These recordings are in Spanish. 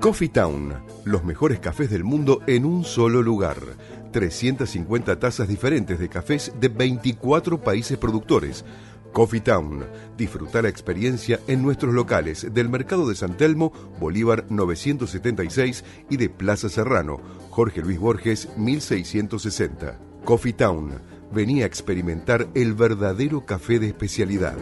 Coffee Town, los mejores cafés del mundo en un solo lugar. 350 tazas diferentes de cafés de 24 países productores. Coffee Town, disfruta la experiencia en nuestros locales del Mercado de San Telmo, Bolívar 976 y de Plaza Serrano, Jorge Luis Borges 1660. Coffee Town, vení a experimentar el verdadero café de especialidad.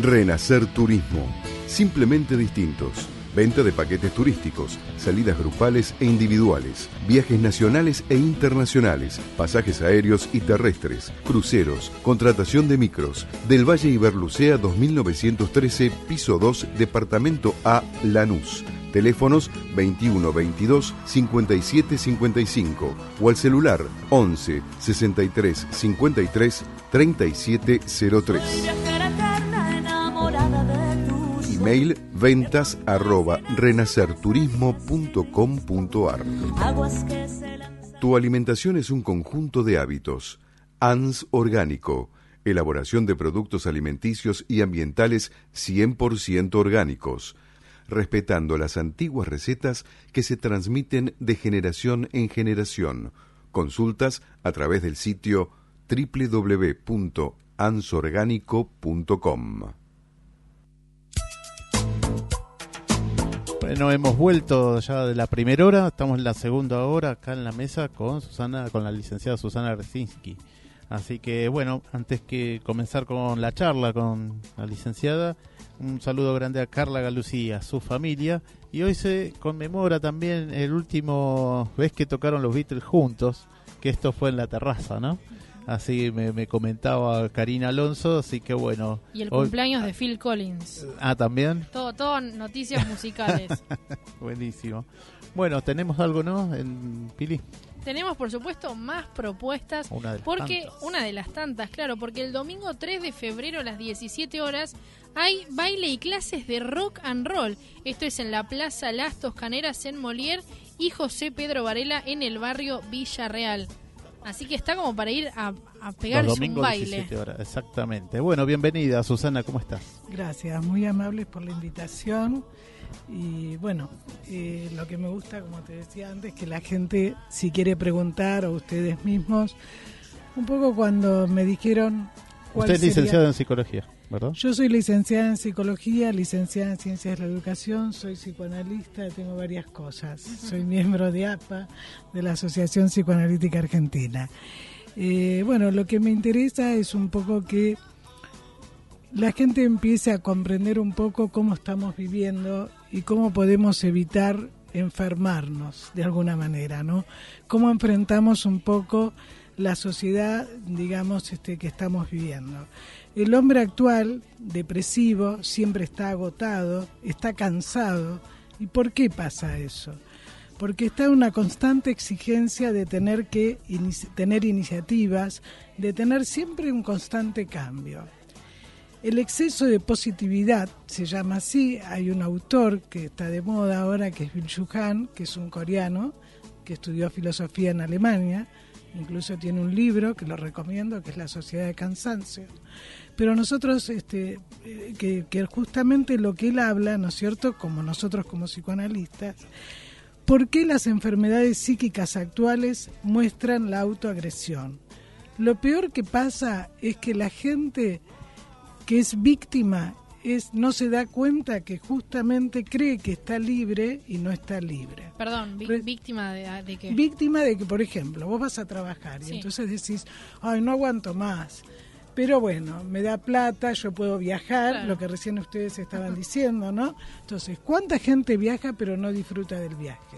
Renacer Turismo, simplemente distintos. Venta de paquetes turísticos, salidas grupales e individuales, viajes nacionales e internacionales, pasajes aéreos y terrestres, cruceros, contratación de micros. Del Valle Iberlucea 2913, piso 2, departamento A, Lanús. Teléfonos 21 22 57 55 o al celular 11 63 53 37 03. Mail ventas@renacerturismo.com.ar. Tu alimentación es un conjunto de hábitos. ANS Orgánico. Elaboración de productos alimenticios y ambientales 100% orgánicos, respetando las antiguas recetas que se transmiten de generación en generación. Consultas a través del sitio www.ansorgánico.com. Bueno, hemos vuelto ya de la primera hora, estamos en la segunda hora acá en la mesa con Susana, con la licenciada Susana Rasinsky. Así que bueno, antes que comenzar con la charla con la licenciada, un saludo grande a Carla Galucía, a su familia, y hoy se conmemora también el último vez que tocaron los Beatles juntos, que esto fue en la terraza, ¿no? Así me comentaba Karina Alonso, así que bueno. Y el cumpleaños de Phil Collins. Ah, ¿también? Todo noticias musicales. Buenísimo. Bueno, ¿tenemos algo, no, en Pili? Tenemos, por supuesto, más propuestas. Una de las tantas, claro, porque el domingo 3 de febrero a las 17 horas hay baile y clases de rock and roll. Esto es en la Plaza Las Toscaneras en Molière y José Pedro Varela en el barrio Villarreal. Así que está como para ir a pegarse un baile. 17 horas, exactamente. Bueno, bienvenida, Susana, ¿cómo estás? Gracias, muy amables por la invitación. Y bueno, lo que me gusta, como te decía antes, que la gente, si quiere preguntar, o ustedes mismos, un poco cuando me dijeron... Usted es licenciada en psicología, ¿verdad? Yo soy licenciada en psicología, licenciada en ciencias de la educación, soy psicoanalista, tengo varias cosas. Soy miembro de APA, de la Asociación Psicoanalítica Argentina. Bueno, lo que me interesa es un poco que la gente empiece a comprender un poco cómo estamos viviendo y cómo podemos evitar enfermarnos de alguna manera, ¿no? Cómo enfrentamos un poco la sociedad, digamos, que estamos viviendo. El hombre actual, depresivo, siempre está agotado, está cansado. ¿Y por qué pasa eso? Porque está una constante exigencia de tener que tener iniciativas, de tener siempre un constante cambio. El exceso de positividad, se llama así, hay un autor que está de moda ahora, que es Byung-Chul Han, que es un coreano, que estudió filosofía en Alemania. Incluso tiene un libro que lo recomiendo, que es La Sociedad de Cansancio. Pero nosotros, que justamente lo que él habla, ¿no es cierto?, como nosotros como psicoanalistas, ¿por qué las enfermedades psíquicas actuales muestran la autoagresión? Lo peor que pasa es que la gente que es víctima no se da cuenta que justamente cree que está libre y no está libre. Perdón, ¿víctima de qué? Víctima de que, por ejemplo, vos vas a trabajar y entonces decís, ay, no aguanto más, pero bueno, me da plata, yo puedo viajar, claro, lo que recién ustedes estaban diciendo, ¿no? Entonces, ¿cuánta gente viaja pero no disfruta del viaje?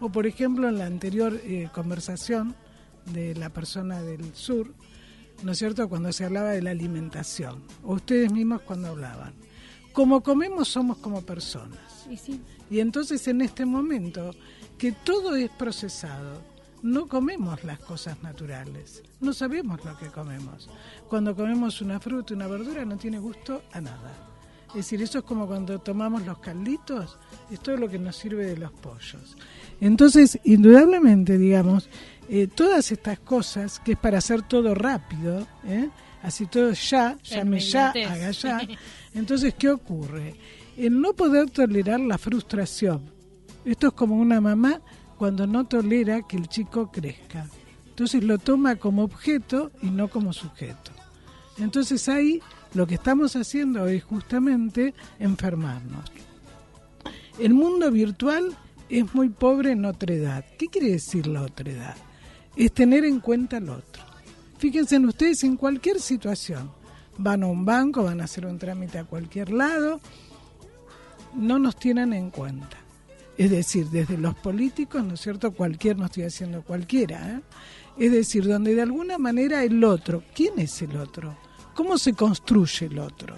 O, por ejemplo, en la anterior conversación de la persona del sur, ¿no es cierto?, cuando se hablaba de la alimentación, o ustedes mismos cuando hablaban. Como comemos somos como personas. Sí. Y entonces en este momento que todo es procesado, no comemos las cosas naturales, no sabemos lo que comemos. Cuando comemos una fruta, una verdura, no tiene gusto a nada. Es decir, eso es como cuando tomamos los calditos, es todo lo que nos sirve de los pollos. Entonces, indudablemente, digamos, todas estas cosas, que es para hacer todo rápido, así todo ya, llame ya, haga ya. Entonces, ¿qué ocurre? El no poder tolerar la frustración. Esto es como una mamá cuando no tolera que el chico crezca. Entonces lo toma como objeto y no como sujeto. Entonces ahí lo que estamos haciendo es justamente enfermarnos. El mundo virtual es muy pobre en otredad. ¿Qué quiere decir la otredad? Es tener en cuenta al otro. Fíjense en ustedes en cualquier situación. Van a un banco, van a hacer un trámite a cualquier lado. No nos tienen en cuenta. Es decir, desde los políticos, ¿no es cierto? No estoy haciendo cualquiera, ¿eh? Es decir, donde de alguna manera el otro, ¿quién es el otro? ¿Cómo se construye el otro?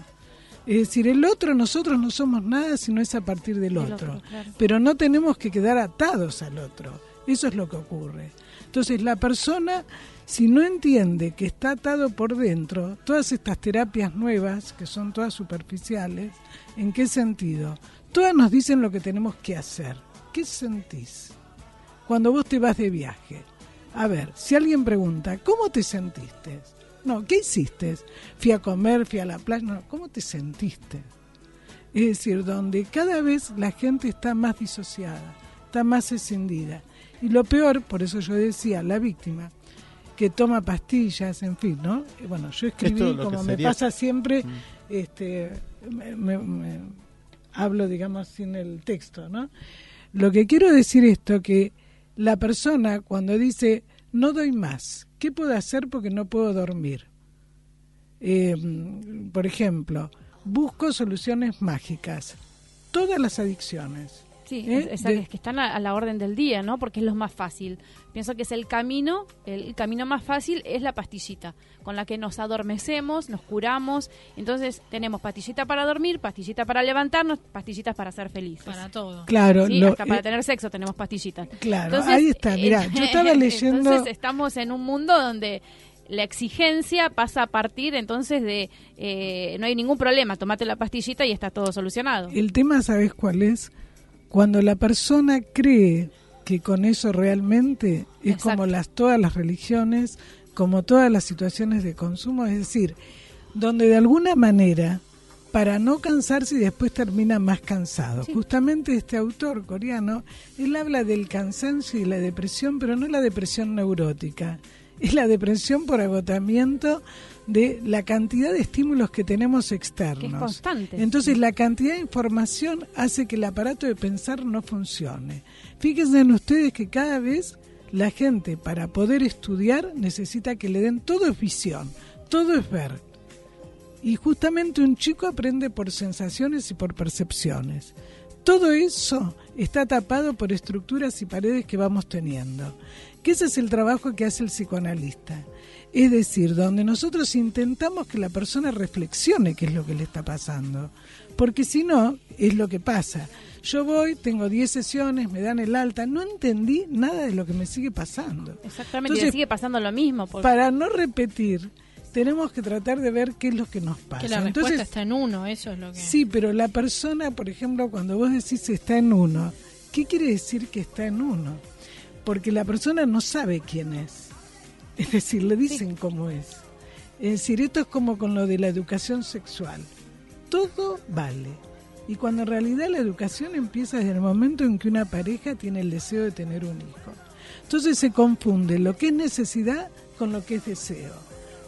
Es decir, el otro, nosotros no somos nada si no es a partir del otro. Claro. Pero no tenemos que quedar atados al otro. Eso es lo que ocurre. Entonces, la persona, si no entiende que está atado por dentro, todas estas terapias nuevas, que son todas superficiales, ¿en qué sentido? Todas nos dicen lo que tenemos que hacer. ¿Qué sentís cuando vos te vas de viaje? A ver, si alguien pregunta, ¿cómo te sentiste? No, ¿qué hiciste? Fui a comer, fui a la playa. No, ¿cómo te sentiste? Es decir, donde cada vez la gente está más disociada, está más escindida. Y lo peor, por eso yo decía, la víctima, que toma pastillas, en fin, ¿no? Bueno, yo escribí, como me pasa siempre, hablo, digamos, sin el texto, ¿no? Lo que quiero decir esto, que la persona cuando dice, no doy más, ¿qué puedo hacer porque no puedo dormir? Por ejemplo, busco soluciones mágicas. Todas las adicciones. Sí, es que están a la orden del día, ¿no? Porque es lo más fácil. Pienso que es el camino más fácil es la pastillita, con la que nos adormecemos, nos curamos. Entonces tenemos pastillita para dormir, pastillita para levantarnos, pastillitas para ser felices. Para todo. Claro. Sí, hasta para tener sexo tenemos pastillitas. Claro, entonces, ahí está, mirá, yo estaba leyendo... Entonces estamos en un mundo donde... La exigencia pasa a partir entonces de, no hay ningún problema, tomate la pastillita y está todo solucionado. El tema, ¿sabes cuál es? Cuando la persona cree que con eso realmente es exacto. Como todas las religiones, como todas las situaciones de consumo, es decir, donde de alguna manera, para no cansarse y después termina más cansado. Sí. Justamente este autor coreano, él habla del cansancio y la depresión, pero no la depresión neurótica. Es la depresión por agotamiento de la cantidad de estímulos que tenemos externos. Que es constante. Entonces la cantidad de información hace que el aparato de pensar no funcione. Fíjense en ustedes que cada vez la gente para poder estudiar necesita que le den, todo es visión, todo es ver. Y justamente un chico aprende por sensaciones y por percepciones. Todo eso está tapado por estructuras y paredes que vamos teniendo. Que ese es el trabajo que hace el psicoanalista. Es decir, donde nosotros intentamos que la persona reflexione qué es lo que le está pasando. Porque si no, es lo que pasa. Yo voy, tengo 10 sesiones, me dan el alta, no entendí nada de lo que me sigue pasando. Exactamente, entonces, y sigue pasando lo mismo. Porque... Para no repetir, tenemos que tratar de ver qué es lo que nos pasa. Que la respuesta está en uno, eso es lo que... Sí, pero la persona, por ejemplo, cuando vos decís está en uno, ¿qué quiere decir que está en uno? Porque la persona no sabe quién es. Es decir, le dicen cómo es. Es decir, esto es como con lo de la educación sexual. Todo vale. Y cuando en realidad la educación empieza desde el momento en que una pareja tiene el deseo de tener un hijo. Entonces se confunde lo que es necesidad con lo que es deseo.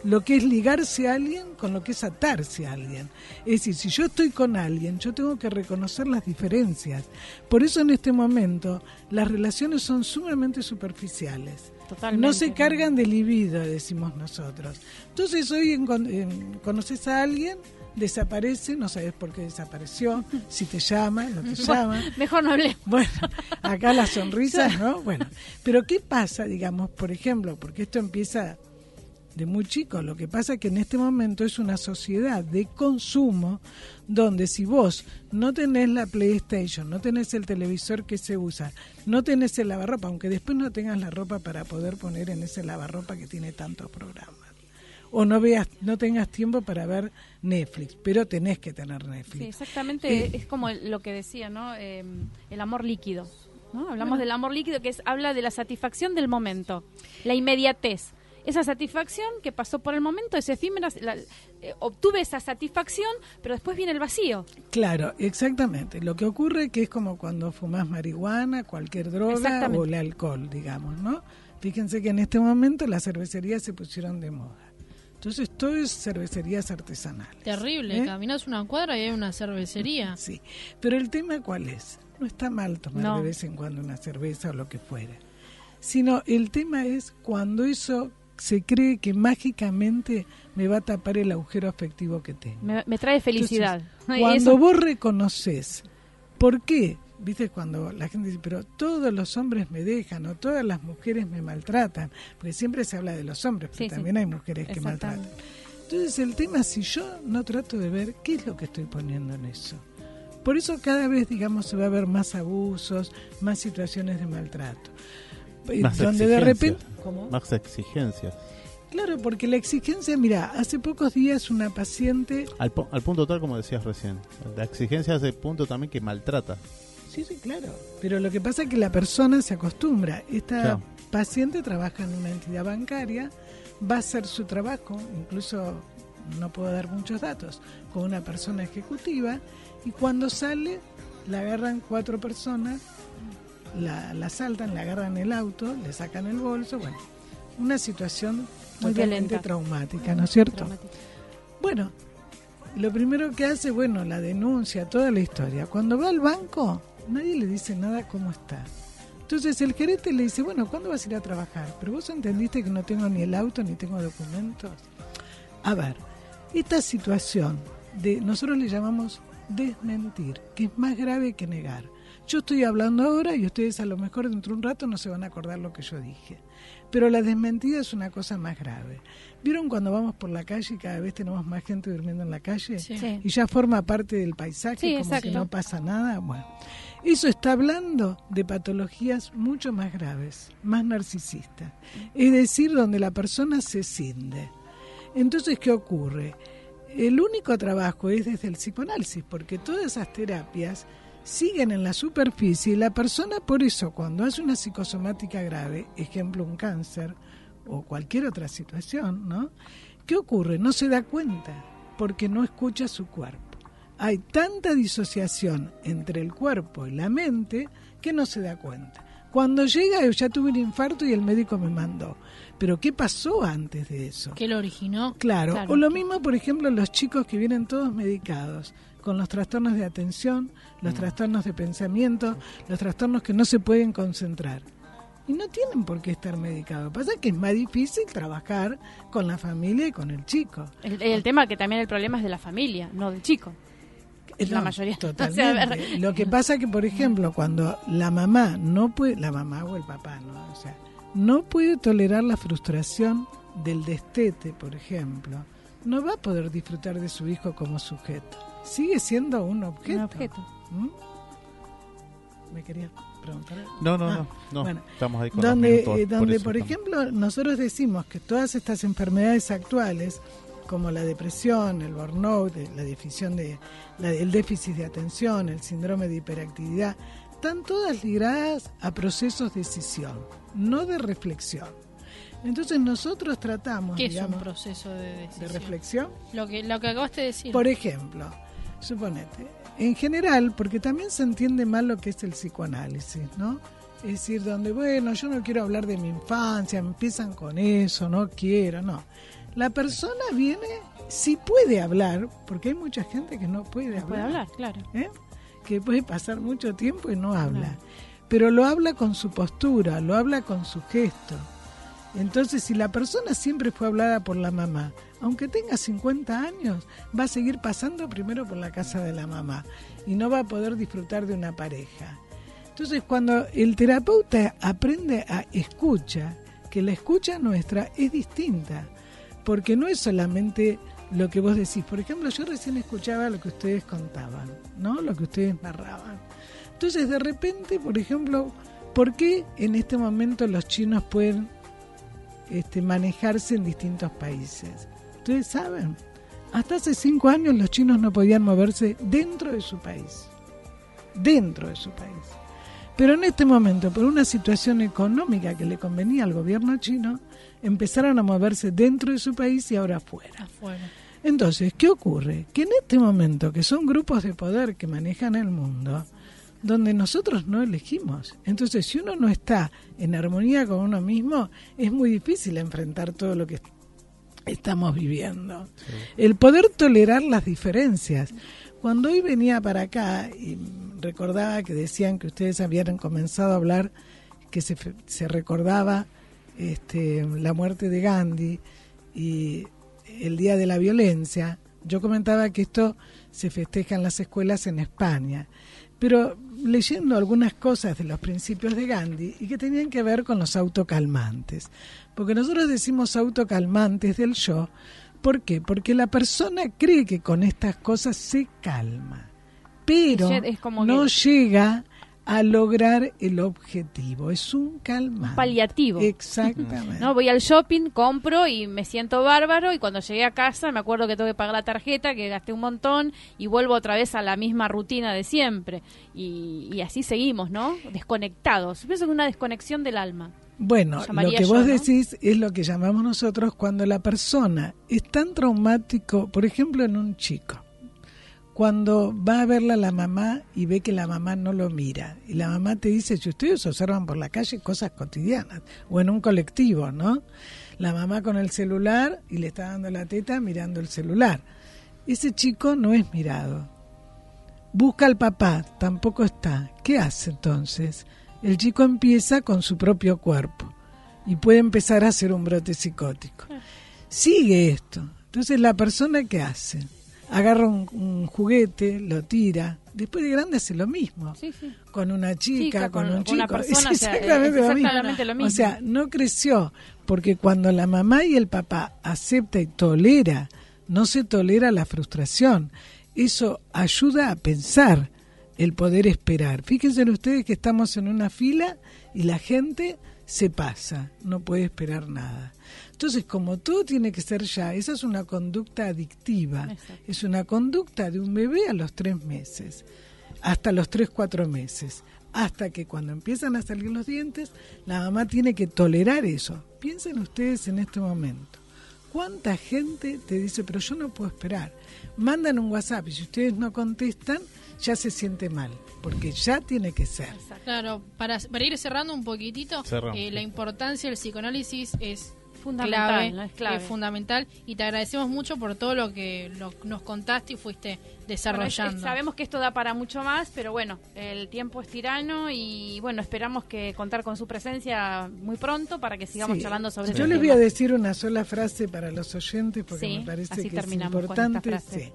Lo que es ligarse a alguien con lo que es atarse a alguien. Es decir, si yo estoy con alguien, yo tengo que reconocer las diferencias. Por eso en este momento las relaciones son sumamente superficiales. Totalmente. No se cargan de libido, decimos nosotros. Entonces hoy conoces a alguien, desaparece, no sabes por qué desapareció, si te llama, no te llama. Mejor no hablemos. Bueno, acá las sonrisas, ¿no? Bueno, pero ¿qué pasa, digamos, por ejemplo? Porque esto empieza... de muy chico, lo que pasa es que en este momento es una sociedad de consumo donde si vos no tenés la PlayStation, no tenés el televisor que se usa, no tenés el lavarropa, aunque después no tengas la ropa para poder poner en ese lavarropa que tiene tantos programas, o no tengas tiempo para ver Netflix, pero tenés que tener Netflix. Sí, exactamente, es como lo que decía, ¿no? El amor líquido, ¿no? Hablamos del amor líquido, que habla de la satisfacción del momento, la inmediatez. esa satisfacción que pasó por el momento, es efímera, obtuve esa satisfacción, pero después viene el vacío. Claro, exactamente. Lo que ocurre que es como cuando fumás marihuana, cualquier droga o el alcohol, digamos, ¿no? Fíjense que en este momento las cervecerías se pusieron de moda. Entonces, todo es cervecerías artesanales. Terrible, caminás una cuadra y hay una cervecería. Sí, pero el tema ¿cuál es? No está mal tomar de vez en cuando una cerveza o lo que fuera, sino el tema es cuando eso se cree que mágicamente me va a tapar el agujero afectivo que tengo. Me trae felicidad. Entonces, cuando vos reconoces, ¿por qué? Viste, cuando la gente dice, pero todos los hombres me dejan o todas las mujeres me maltratan, porque siempre se habla de los hombres, pero también hay mujeres que maltratan. Entonces el tema es, si yo no trato de ver qué es lo que estoy poniendo en eso. Por eso cada vez, digamos, se va a ver más abusos, más situaciones de maltrato. Más donde de repente, ¿cómo? Más exigencias. Claro, porque la exigencia, mira, hace pocos días una paciente... Al punto tal, como decías recién, la exigencia hace punto también que maltrata. Sí, sí, claro. Pero lo que pasa es que la persona se acostumbra. Esta paciente trabaja en una entidad bancaria, va a hacer su trabajo, incluso no puedo dar muchos datos, con una persona ejecutiva, y cuando sale la agarran 4 personas, la asaltan, la agarran el auto, le sacan el bolso, bueno, una situación muy totalmente traumática, ¿no es cierto? Traumática. Bueno, lo primero que hace, bueno, la denuncia, toda la historia. Cuando va al banco... nadie le dice nada cómo está. Entonces el gerente le dice, bueno, ¿cuándo vas a ir a trabajar? Pero vos entendiste que no tengo ni el auto ni tengo documentos. A ver, esta situación de nosotros le llamamos desmentir, que es más grave que negar. Yo estoy hablando ahora y ustedes a lo mejor dentro de un rato no se van a acordar lo que yo dije. Pero la desmentida es una cosa más grave. ¿Vieron cuando vamos por la calle y cada vez tenemos más gente durmiendo en la calle? Sí. Y ya forma parte del paisaje, como si no pasa nada. Bueno, eso está hablando de patologías mucho más graves, más narcisistas. Es decir, donde la persona se cinde. Entonces, ¿qué ocurre? El único trabajo es desde el psicoanálisis, porque todas esas terapias siguen en la superficie y la persona, por eso, cuando hace una psicosomática grave, ejemplo un cáncer o cualquier otra situación, ¿no? ¿Qué ocurre? No se da cuenta porque no escucha su cuerpo. Hay tanta disociación entre el cuerpo y la mente que no se da cuenta. Cuando llega, yo ya tuve un infarto y el médico me mandó. Pero ¿qué pasó antes de eso? ¿Qué lo originó? Claro. O lo mismo, por ejemplo, los chicos que vienen todos medicados con los trastornos de atención, los trastornos de pensamiento, los trastornos que no se pueden concentrar. Y no tienen por qué estar medicados. Pasa que es más difícil trabajar con la familia y con el chico. El tema que también el problema es de la familia, no del chico. La mayoría. Totalmente. O sea, lo que pasa que, por ejemplo, cuando la mamá no puede, la mamá o el papá, ¿no? O sea, no puede tolerar la frustración del destete, por ejemplo, no va a poder disfrutar de su hijo como sujeto. Sigue siendo un objeto. Un objeto. ¿Me querías preguntar? No. Bueno, estamos ahí con donde por ejemplo, nosotros decimos que todas estas enfermedades actuales, como la depresión, el burnout, el déficit de atención, el síndrome de hiperactividad, están todas ligadas a procesos de decisión, no de reflexión. Entonces nosotros tratamos, ¿qué es, digamos, un proceso de reflexión? Lo que acabaste de decir. Por ejemplo, suponete, en general, porque también se entiende mal lo que es el psicoanálisis, ¿no? Es decir, donde, bueno, yo no quiero hablar de mi infancia, empiezan con eso, no quiero, no. La persona viene, si puede hablar, porque hay mucha gente que no puede hablar, claro, que puede pasar mucho tiempo y no habla, pero lo habla con su postura, lo habla con su gesto. Entonces, si la persona siempre fue hablada por la mamá, aunque tenga 50 años, va a seguir pasando primero por la casa de la mamá y no va a poder disfrutar de una pareja. Entonces, cuando el terapeuta aprende a escuchar, que la escucha nuestra es distinta, porque no es solamente lo que vos decís. Por ejemplo, yo recién escuchaba lo que ustedes contaban, ¿no? Lo que ustedes narraban. Entonces, de repente, por ejemplo, ¿por qué en este momento los chinos pueden manejarse en distintos países? Ustedes saben, hasta hace 5 años los chinos no podían moverse dentro de su país. Pero en este momento, por una situación económica que le convenía al gobierno chino, empezaron a moverse dentro de su país y ahora afuera. Entonces, ¿qué ocurre? Que en este momento, que son grupos de poder que manejan el mundo, donde nosotros no elegimos. Entonces, si uno no está en armonía con uno mismo, es muy difícil enfrentar todo lo que estamos viviendo. Sí. El poder tolerar las diferencias. Cuando hoy venía para acá, y recordaba que decían que ustedes habían comenzado a hablar, que se recordaba la muerte de Gandhi y el Día de la Violencia, yo comentaba que esto se festeja en las escuelas en España. Pero leyendo algunas cosas de los principios de Gandhi y que tenían que ver con los autocalmantes. Porque nosotros decimos autocalmantes del yo. ¿Por qué? Porque la persona cree que con estas cosas se calma. Pero es como no llega a lograr el objetivo. Es un calmante. Paliativo. Exactamente. No, voy al shopping, compro y me siento bárbaro. Y cuando llegué a casa me acuerdo que tengo que pagar la tarjeta, que gasté un montón. Y vuelvo otra vez a la misma rutina de siempre. Y así seguimos, ¿no? Desconectados. Pienso que es una desconexión del alma. Bueno, lo que vos decís es lo que llamamos nosotros cuando la persona es tan traumático, por ejemplo, en un chico, cuando va a verla la mamá y ve que la mamá no lo mira. Y la mamá te dice, si ustedes observan por la calle cosas cotidianas, o en un colectivo, ¿no? La mamá con el celular y le está dando la teta mirando el celular. Ese chico no es mirado. Busca al papá, tampoco está. ¿Qué hace entonces? El chico empieza con su propio cuerpo y puede empezar a hacer un brote psicótico. Sigue esto. Entonces, ¿la persona qué hace? Agarra un juguete, lo tira. Después de grande hace lo mismo. Sí, sí. Con una chica, con un chico. Una persona, es exactamente, o sea, exactamente lo mismo. O sea, no creció. Porque cuando la mamá y el papá acepta y tolera, no se tolera la frustración. Eso ayuda a pensar. El poder esperar. Fíjense ustedes que estamos en una fila y la gente se pasa, no puede esperar nada. Entonces, como todo tiene que ser ya, esa es una conducta adictiva. Exacto. Es una conducta de un bebé a los 3 meses, hasta los 3, 4 meses, hasta que cuando empiezan a salir los dientes, la mamá tiene que tolerar eso. Piensen ustedes en este momento. ¿Cuánta gente te dice, pero yo no puedo esperar? Mandan un WhatsApp y si ustedes no contestan, ya se siente mal, porque ya tiene que ser. Claro, para ir cerrando un poquitito, la importancia del psicoanálisis es fundamental, clave. Es fundamental, y te agradecemos mucho por todo lo que nos contaste y fuiste desarrollando. Bueno, sabemos que esto da para mucho más, pero bueno, el tiempo es tirano y bueno, esperamos que contar con su presencia muy pronto para que sigamos charlando sobre eso. Yo les voy a decir una sola frase para los oyentes porque me parece que es importante. Sí.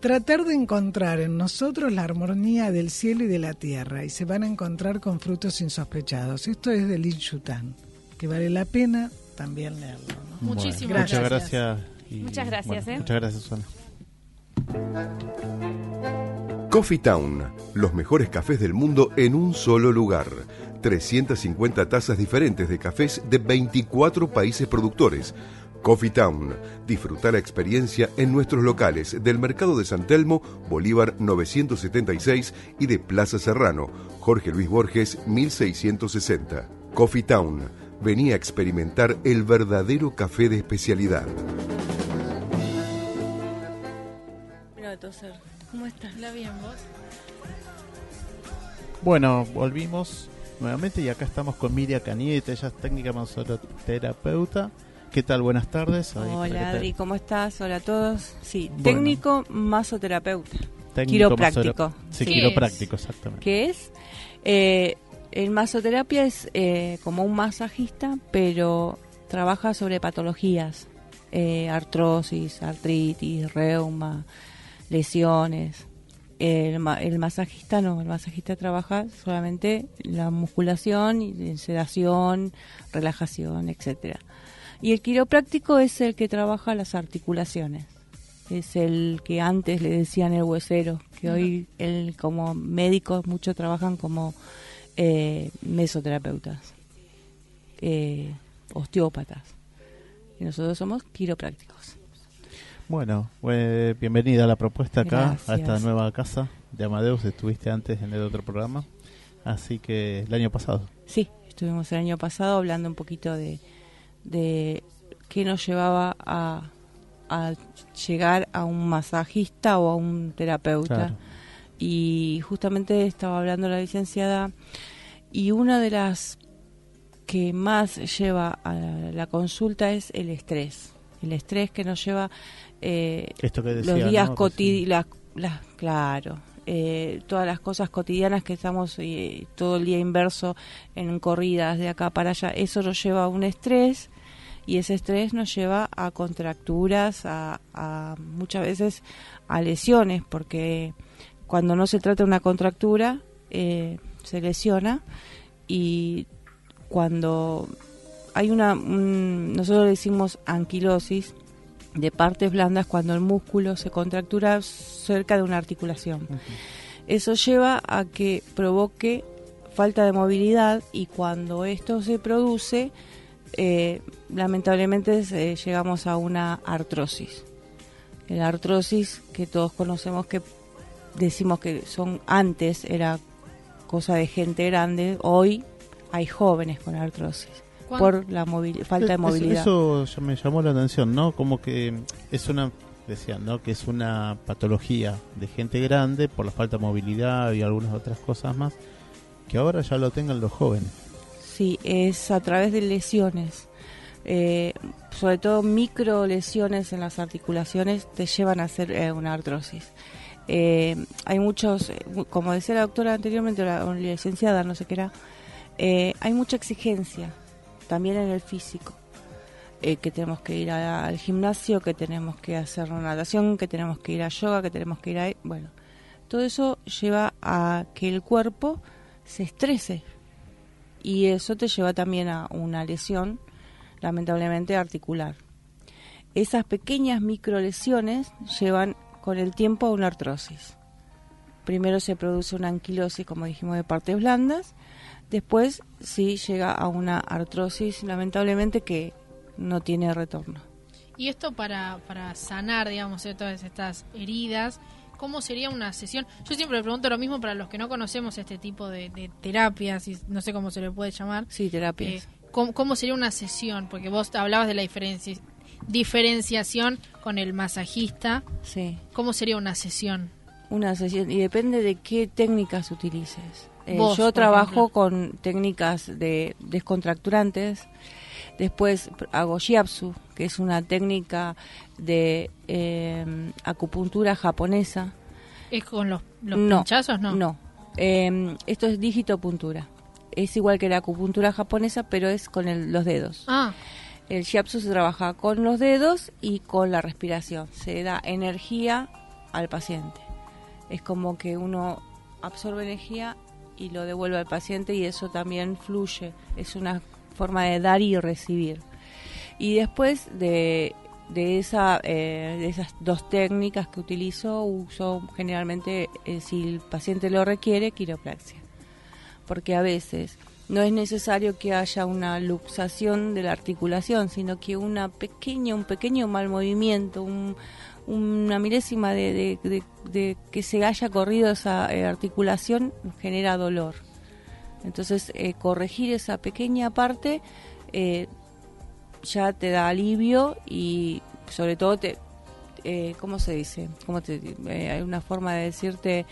Tratar de encontrar en nosotros la armonía del cielo y de la tierra y se van a encontrar con frutos insospechados. Esto es de Lin Yutan, que vale la pena también leerlo, ¿no? Bueno, muchísimas gracias. Muchas gracias. Bueno, muchas gracias, Susana. Coffee Town, los mejores cafés del mundo en un solo lugar. 350 tazas diferentes de cafés de 24 países productores. Coffee Town. Disfruta la experiencia en nuestros locales del Mercado de San Telmo, Bolívar 976 y de Plaza Serrano, Jorge Luis Borges 1660. Coffee Town. Vení a experimentar el verdadero café de especialidad. Mira de toser. ¿Cómo estás? ¿La bien vos? Bueno, volvimos nuevamente y acá estamos con Miriam Cañete, ella es técnica masoterapeuta. ¿Qué tal? Buenas tardes. Hola Adri, ¿cómo estás? Hola a todos. Sí, bueno. Técnico masoterapeuta. Quiropráctico. Sí, quiropráctico, exactamente. ¿Qué es? El masoterapia es como un masajista, pero trabaja sobre patologías. Artrosis, artritis, reuma, lesiones. El masajista no, el masajista trabaja solamente la musculación, sedación, relajación, etcétera. Y el quiropráctico es el que trabaja las articulaciones. Es el que antes le decían el huesero, que hoy como médicos muchos trabajan como mesoterapeutas, osteópatas. Y nosotros somos quiroprácticos. Bueno, bienvenida a la propuesta acá, gracias. A esta nueva casa de Amadeus. Estuviste antes en el otro programa. Así que el año pasado. Sí, estuvimos el año pasado hablando un poquito de qué nos llevaba a llegar a un masajista o a un terapeuta. Claro. Y justamente estaba hablando la licenciada, y una de las que más lleva a la consulta es el estrés. El estrés que nos lleva esto que decía, los días, ¿no?, cotidianos, claro, todas las cosas cotidianas que estamos todo el día inverso en corridas de acá para allá. Eso nos lleva a un estrés, y ese estrés nos lleva a contracturas, a muchas veces a lesiones, porque cuando no se trata una contractura se lesiona, y cuando hay nosotros le decimos anquilosis de partes blandas, cuando el músculo se contractura cerca de una articulación. Uh-huh. Eso lleva a que provoque falta de movilidad, y cuando esto se produce, lamentablemente llegamos a una artrosis. La artrosis que todos conocemos, que decimos que antes era cosa de gente grande, hoy hay jóvenes con artrosis. ¿Cuándo? Por la falta de movilidad. Eso ya me llamó la atención, ¿no? Como que es una, decían, ¿no?, que es una patología de gente grande por la falta de movilidad y algunas otras cosas más, que ahora ya lo tengan los jóvenes. Sí, es a través de lesiones, sobre todo micro lesiones en las articulaciones te llevan a hacer una artrosis. Hay muchos, como decía la doctora anteriormente, la licenciada, no sé qué era, hay mucha exigencia también en el físico, que tenemos que ir al gimnasio, que tenemos que hacer una natación, que tenemos que ir a yoga, que tenemos que ir a... Bueno, todo eso lleva a que el cuerpo se estrese, y eso te lleva también a una lesión, lamentablemente, articular. Esas pequeñas microlesiones llevan con el tiempo a una artrosis. Primero se produce una anquilosis, como dijimos, de partes blandas. Después sí llega a una artrosis, lamentablemente, que no tiene retorno. Y esto para sanar, digamos, todas estas heridas, ¿cómo sería una sesión? Yo siempre le pregunto lo mismo para los que no conocemos este tipo de terapias, y no sé cómo se le puede llamar. Sí, terapias. ¿Cómo sería una sesión? Porque vos hablabas de la diferenciación con el masajista. Sí. ¿Cómo sería una sesión? Una sesión, y depende de qué técnicas utilices. Yo trabajo con técnicas de descontracturantes, después hago shiatsu, que es una técnica de acupuntura japonesa. ¿Es con los pinchazos? No. Esto es digitopuntura. Es igual que la acupuntura japonesa, pero es con los dedos. Ah. El shiatsu se trabaja con los dedos y con la respiración. Se da energía al paciente. Es como que uno absorbe energía y lo devuelve al paciente, y eso también fluye, es una forma de dar y recibir. Y después de esas dos técnicas que uso generalmente, si el paciente lo requiere, quiropraxia, porque a veces no es necesario que haya una luxación de la articulación, sino que un pequeño mal movimiento, una milésima de que se haya corrido esa articulación genera dolor. Entonces corregir esa pequeña parte ya te da alivio, y sobre todo ¿cómo se dice? Hay una forma de decirte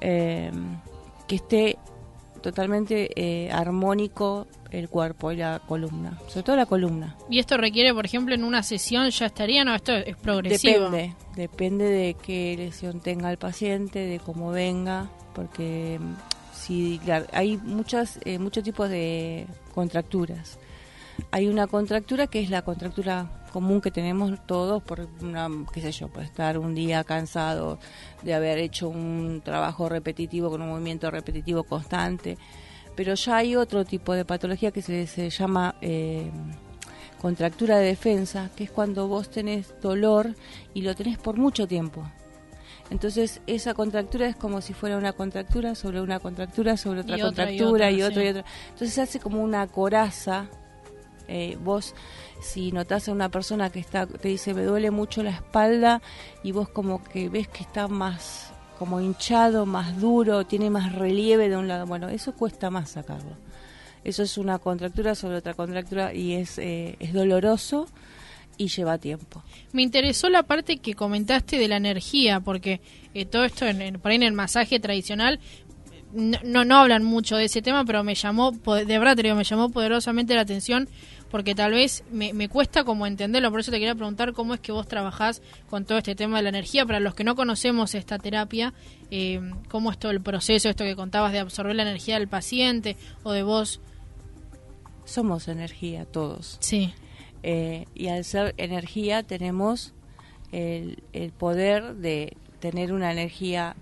que esté totalmente armónico el cuerpo y la columna, sobre todo la columna. ¿Y esto requiere, por ejemplo, en una sesión ya estaría? No, esto es progresivo. Depende de qué lesión tenga el paciente, de cómo venga, porque hay muchos tipos de contracturas. Hay una contractura que es la contractura común que tenemos todos por por estar un día cansado de haber hecho un trabajo repetitivo con un movimiento repetitivo constante, pero ya hay otro tipo de patología que se llama contractura de defensa, que es cuando vos tenés dolor y lo tenés por mucho tiempo. Entonces esa contractura es como si fuera una contractura sobre una contractura sobre otra contractura y otra. Entonces se hace como una coraza. Vos, si notás a una persona que te dice me duele mucho la espalda, y vos como que ves que está más como hinchado, más duro, tiene más relieve de un lado. Bueno, eso cuesta más sacarlo. Eso es una contractura sobre otra contractura y es doloroso y lleva tiempo. Me interesó la parte que comentaste de la energía, porque todo esto, por ahí en el masaje tradicional, no hablan mucho de ese tema, pero me llamó, de verdad te digo, me llamó poderosamente la atención, porque tal vez me cuesta como entenderlo. Por eso te quería preguntar cómo es que vos trabajás con todo este tema de la energía. Para los que no conocemos esta terapia, cómo es todo el proceso, esto que contabas de absorber la energía del paciente o de vos. Somos energía todos. Sí. Y al ser energía tenemos el poder de tener una energía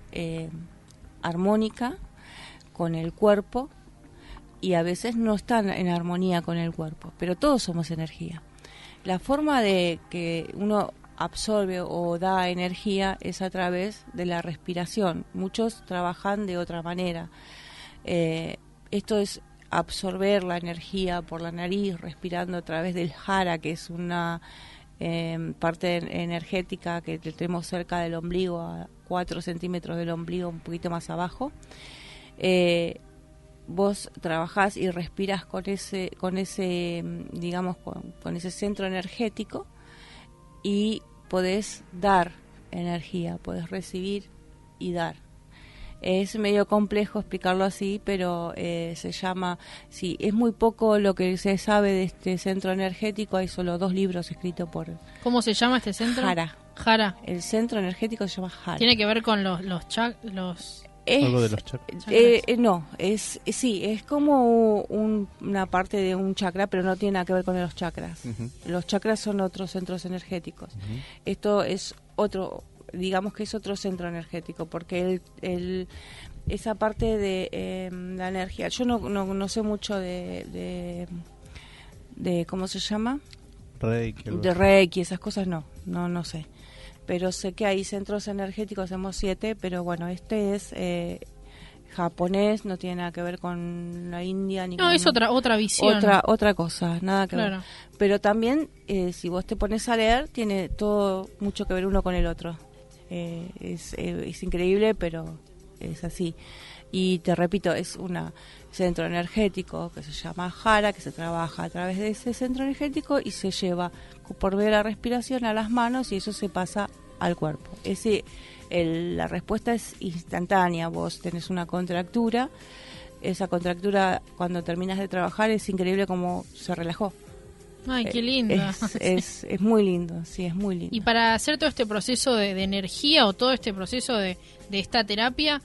armónica con el cuerpo, y a veces no están en armonía con el cuerpo, pero todos somos energía. La forma de que uno absorbe o da energía es a través de la respiración. Muchos trabajan de otra manera. Esto es absorber la energía por la nariz, respirando a través del jara, que es una parte energética que tenemos cerca del ombligo, a 4 centímetros del ombligo, un poquito más abajo. Vos trabajás y respirás con ese digamos, con ese centro energético, y podés dar energía, podés recibir y dar. Es medio complejo explicarlo así, pero se llama... Sí, es muy poco lo que se sabe de este centro energético. Hay solo 2 libros escritos por... ¿Cómo se llama este centro? Jara. El centro energético se llama Jara. ¿Tiene que ver con los algo de los chakras? No, es como una parte de un chakra, pero no tiene nada que ver con los chakras. Uh-huh. Los chakras son otros centros energéticos. Uh-huh. Esto es otro... digamos que es otro centro energético, porque esa parte de la energía, yo no sé mucho de ¿cómo se llama? Reiki. De Reiki, esas cosas no sé, pero sé que hay centros energéticos, hemos 7, pero bueno, este es japonés, no tiene nada que ver con la India ni con... es otra visión, otra cosa, nada que ver. Pero también si vos te pones a leer, tiene todo mucho que ver uno con el otro. Es increíble, pero es así. Y te repito, es un centro energético que se llama Jara, que se trabaja a través de ese centro energético y se lleva por medio de la respiración a las manos, y eso se pasa al cuerpo. La respuesta es instantánea. Vos tenés una contractura, esa contractura, cuando terminas de trabajar, es increíble cómo se relajó. Ay, qué lindo. Es muy lindo, sí, es muy lindo. Y para hacer todo este proceso de energía, o todo este proceso de esta terapia,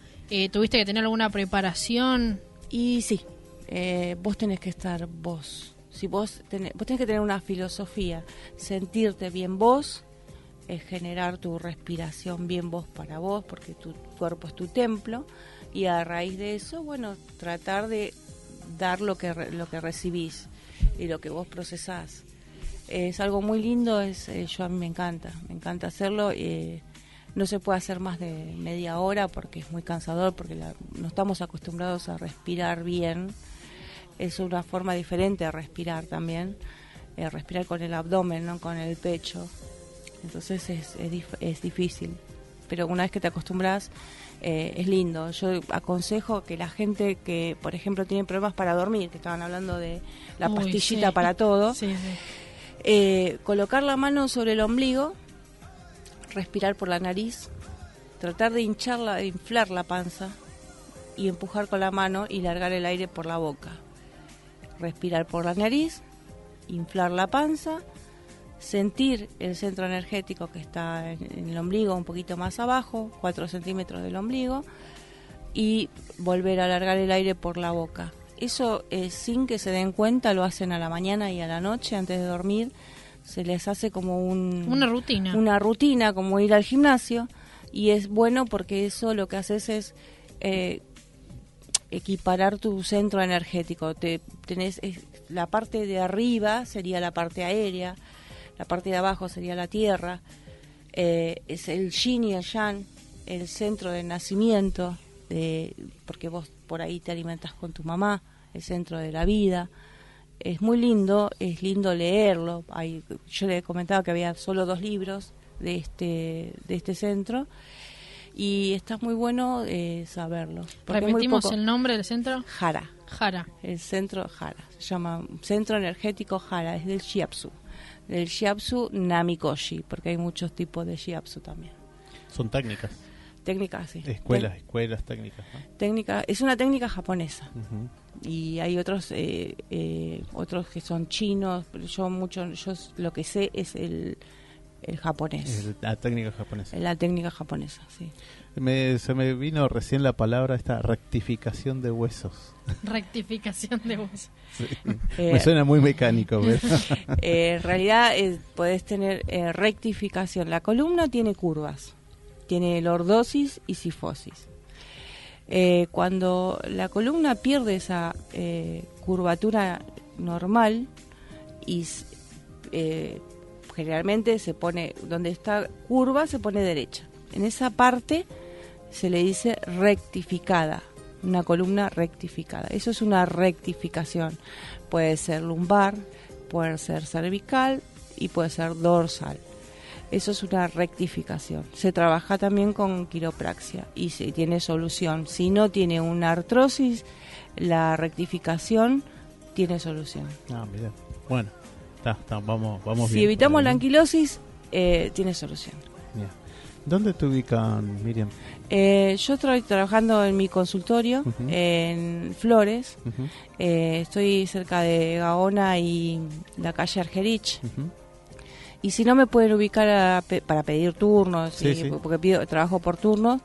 ¿tuviste que tener alguna preparación? Y sí, vos tenés que estar vos. Si vos tenés que tener una filosofía, sentirte bien vos, es generar tu respiración bien vos para vos, porque tu cuerpo es tu templo, y a raíz de eso, bueno, tratar de dar lo que recibís y lo que vos procesás. Es algo muy lindo, yo a mí me encanta hacerlo. No se puede hacer más de media hora porque es muy cansador, porque no estamos acostumbrados a respirar bien. Es una forma diferente de respirar también, respirar con el abdomen, no con el pecho. Entonces es difícil, pero una vez que te acostumbras, es lindo. Yo aconsejo que la gente que, por ejemplo, tiene problemas para dormir, que estaban hablando de la pastillita, sí, para todo, sí, sí. Colocar la mano sobre el ombligo, respirar por la nariz, tratar de inflar la panza y empujar con la mano y largar el aire por la boca. Respirar por la nariz, inflar la panza, sentir el centro energético que está en el ombligo, un poquito más abajo, 4 centímetros del ombligo, y volver a alargar el aire por la boca. Eso, sin que se den cuenta, lo hacen a la mañana y a la noche antes de dormir. Se les hace como una rutina. Una rutina, como ir al gimnasio, y es bueno porque eso lo que haces es equiparar tu centro energético. La parte de arriba sería la parte aérea, la parte de abajo sería la tierra, es el yin y el yang, el centro del nacimiento, porque vos por ahí te alimentás con tu mamá, el centro de la vida. Es muy lindo, es lindo leerlo. Yo le he comentado que había solo 2 libros de este centro, y está muy bueno saberlo. ¿Repetimos el nombre del centro? Hara. Hara. El centro Hara. Se llama Centro Energético Hara. Es del shiatsu. Del shiatsu Namikoshi, porque hay muchos tipos de shiatsu también. Son técnicas. Técnicas, sí. Escuelas técnicas, ¿no? Técnica, es una técnica japonesa. Uh-huh. Y hay otros que son chinos. Yo lo que sé es el japonés. La técnica japonesa. La técnica japonesa, sí. Se me vino recién la palabra esta rectificación de huesos. Rectificación de huesos. Sí. Me suena muy mecánico. En realidad podés tener rectificación. La columna tiene curvas. Tiene lordosis y cifosis. Cuando la columna pierde esa curvatura normal y generalmente se pone, donde está curva se pone derecha. En esa parte se le dice rectificada, una columna rectificada. Eso es una rectificación. Puede ser lumbar, puede ser cervical y puede ser dorsal. Eso es una rectificación. Se trabaja también con quiropraxia y se tiene solución. Si no tiene una artrosis, la rectificación tiene solución. Ah, mira. Bueno. Vamos bien. Si evitamos la anquilosis, tiene solución. Yeah. ¿Dónde te ubican, Miriam? Yo estoy trabajando en mi consultorio, uh-huh, en Flores. Uh-huh. Estoy cerca de Gaona y la calle Argerich. Uh-huh. Y si no me pueden ubicar para pedir turnos, sí, sí, porque trabajo por turnos,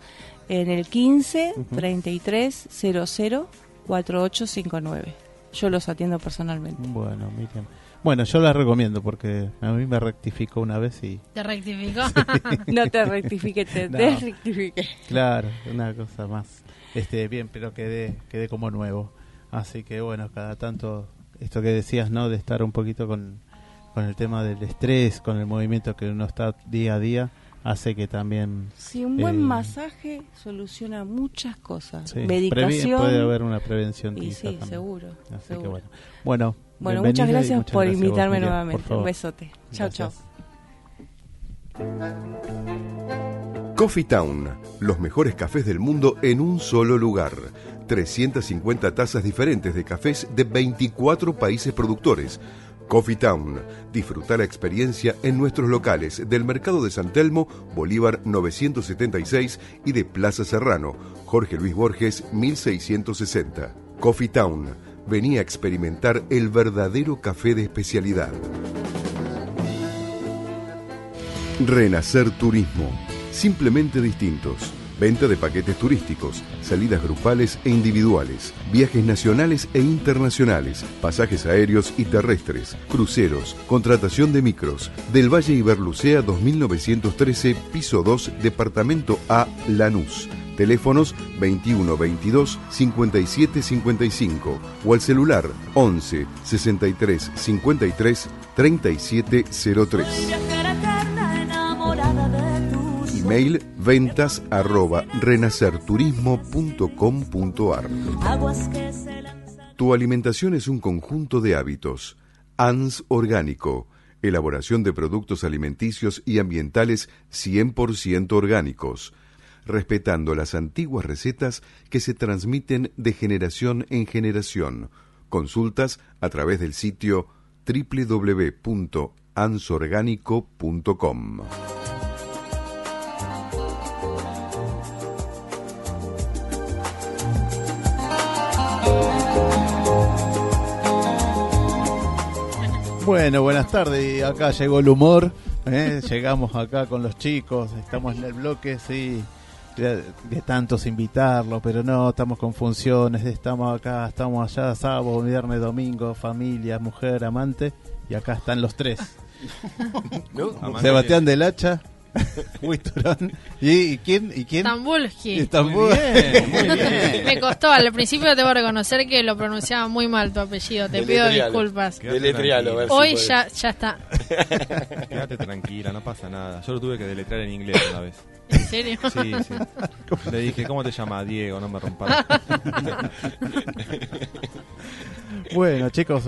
en el 15 uh-huh, 33 00 4859. Yo los atiendo personalmente. Bueno, Miriam. Bueno, yo la recomiendo porque a mí me rectificó una vez y... ¿Te rectificó? Sí. No te rectifique, te desrectifique. Claro, una cosa más. Bien, pero quedé como nuevo. Así que bueno, cada tanto, esto que decías, ¿no? De estar un poquito con el tema del estrés, con el movimiento que uno está día a día, hace que también... Sí, un buen masaje soluciona muchas cosas. Sí, medicación. Puede haber una prevención. Y sí, también. Seguro. Que bueno. Bueno, muchas gracias por invitarme nuevamente. Un besote. Chao, chao. Coffee Town. Los mejores cafés del mundo en un solo lugar. 350 tazas diferentes de cafés de 24 países productores. Coffee Town. Disfruta la experiencia en nuestros locales del Mercado de San Telmo, Bolívar 976 y de Plaza Serrano, Jorge Luis Borges 1660. Coffee Town. Venía a experimentar el verdadero café de especialidad. Renacer Turismo. Simplemente distintos. Venta de paquetes turísticos, salidas grupales e individuales, viajes nacionales e internacionales, pasajes aéreos y terrestres, cruceros, contratación de micros. Del Valle Iberlucea 2913, piso 2, departamento A, Lanús. Teléfonos 21 22 57 55 o al celular 11 63 53 37 03. Email ventas@renacerturismo.com.ar. Tu alimentación es un conjunto de hábitos. ANS Orgánico. Elaboración de productos alimenticios y ambientales 100% orgánicos, respetando las antiguas recetas que se transmiten de generación en generación. Consultas a través del sitio www.ansorgánico.com. Bueno, buenas tardes. Acá llegó el humor. Llegamos acá con los chicos. Estamos en el bloque, sí. De tantos invitarlo, pero no, estamos con funciones, estamos acá, estamos allá, sábado, viernes, domingo, familia, mujer, amante, y acá están los tres. Sebastián Dellacha, Buituron, ¿y quién? Stambulsky. Muy bien. Me costó, al principio te voy a reconocer que lo pronunciaba muy mal tu apellido, te pido disculpas. Deletrealo, a ver si hoy puedes. ya está. Quédate tranquila, no pasa nada. Yo lo tuve que deletrear en inglés una vez. ¿En serio? Sí. Le dije, ¿cómo te llamas? Diego, no me rompas. Bueno, chicos,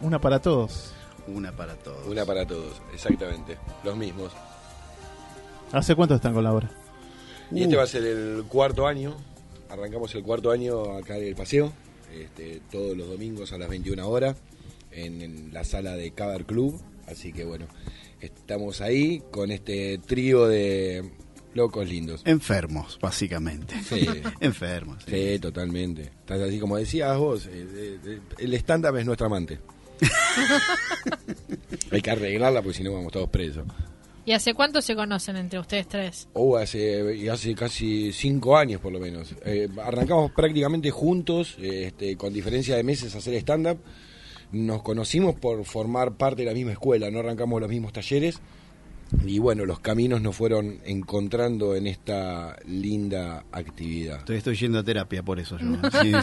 una para todos. Una para todos, exactamente. Los mismos. ¿Hace cuánto están con la obra? Y este va a ser el cuarto año. Arrancamos el cuarto año acá del paseo, todos los domingos a las 21 horas en la sala de Caber Club. Así que bueno, estamos ahí con este trío de locos lindos. Enfermos, básicamente. Sí. Enfermos. Sí, sí, totalmente. Estás así como decías vos, el stand-up es nuestro amante. Hay que arreglarla porque si no vamos todos presos. ¿Y hace cuánto se conocen entre ustedes tres? Hace casi 5 años por lo menos. Arrancamos prácticamente juntos, con diferencia de meses, a hacer stand-up. Nos conocimos por formar parte de la misma escuela, no arrancamos los mismos talleres. Y bueno, los caminos nos fueron encontrando en esta linda actividad. Estoy yendo a terapia por eso yo.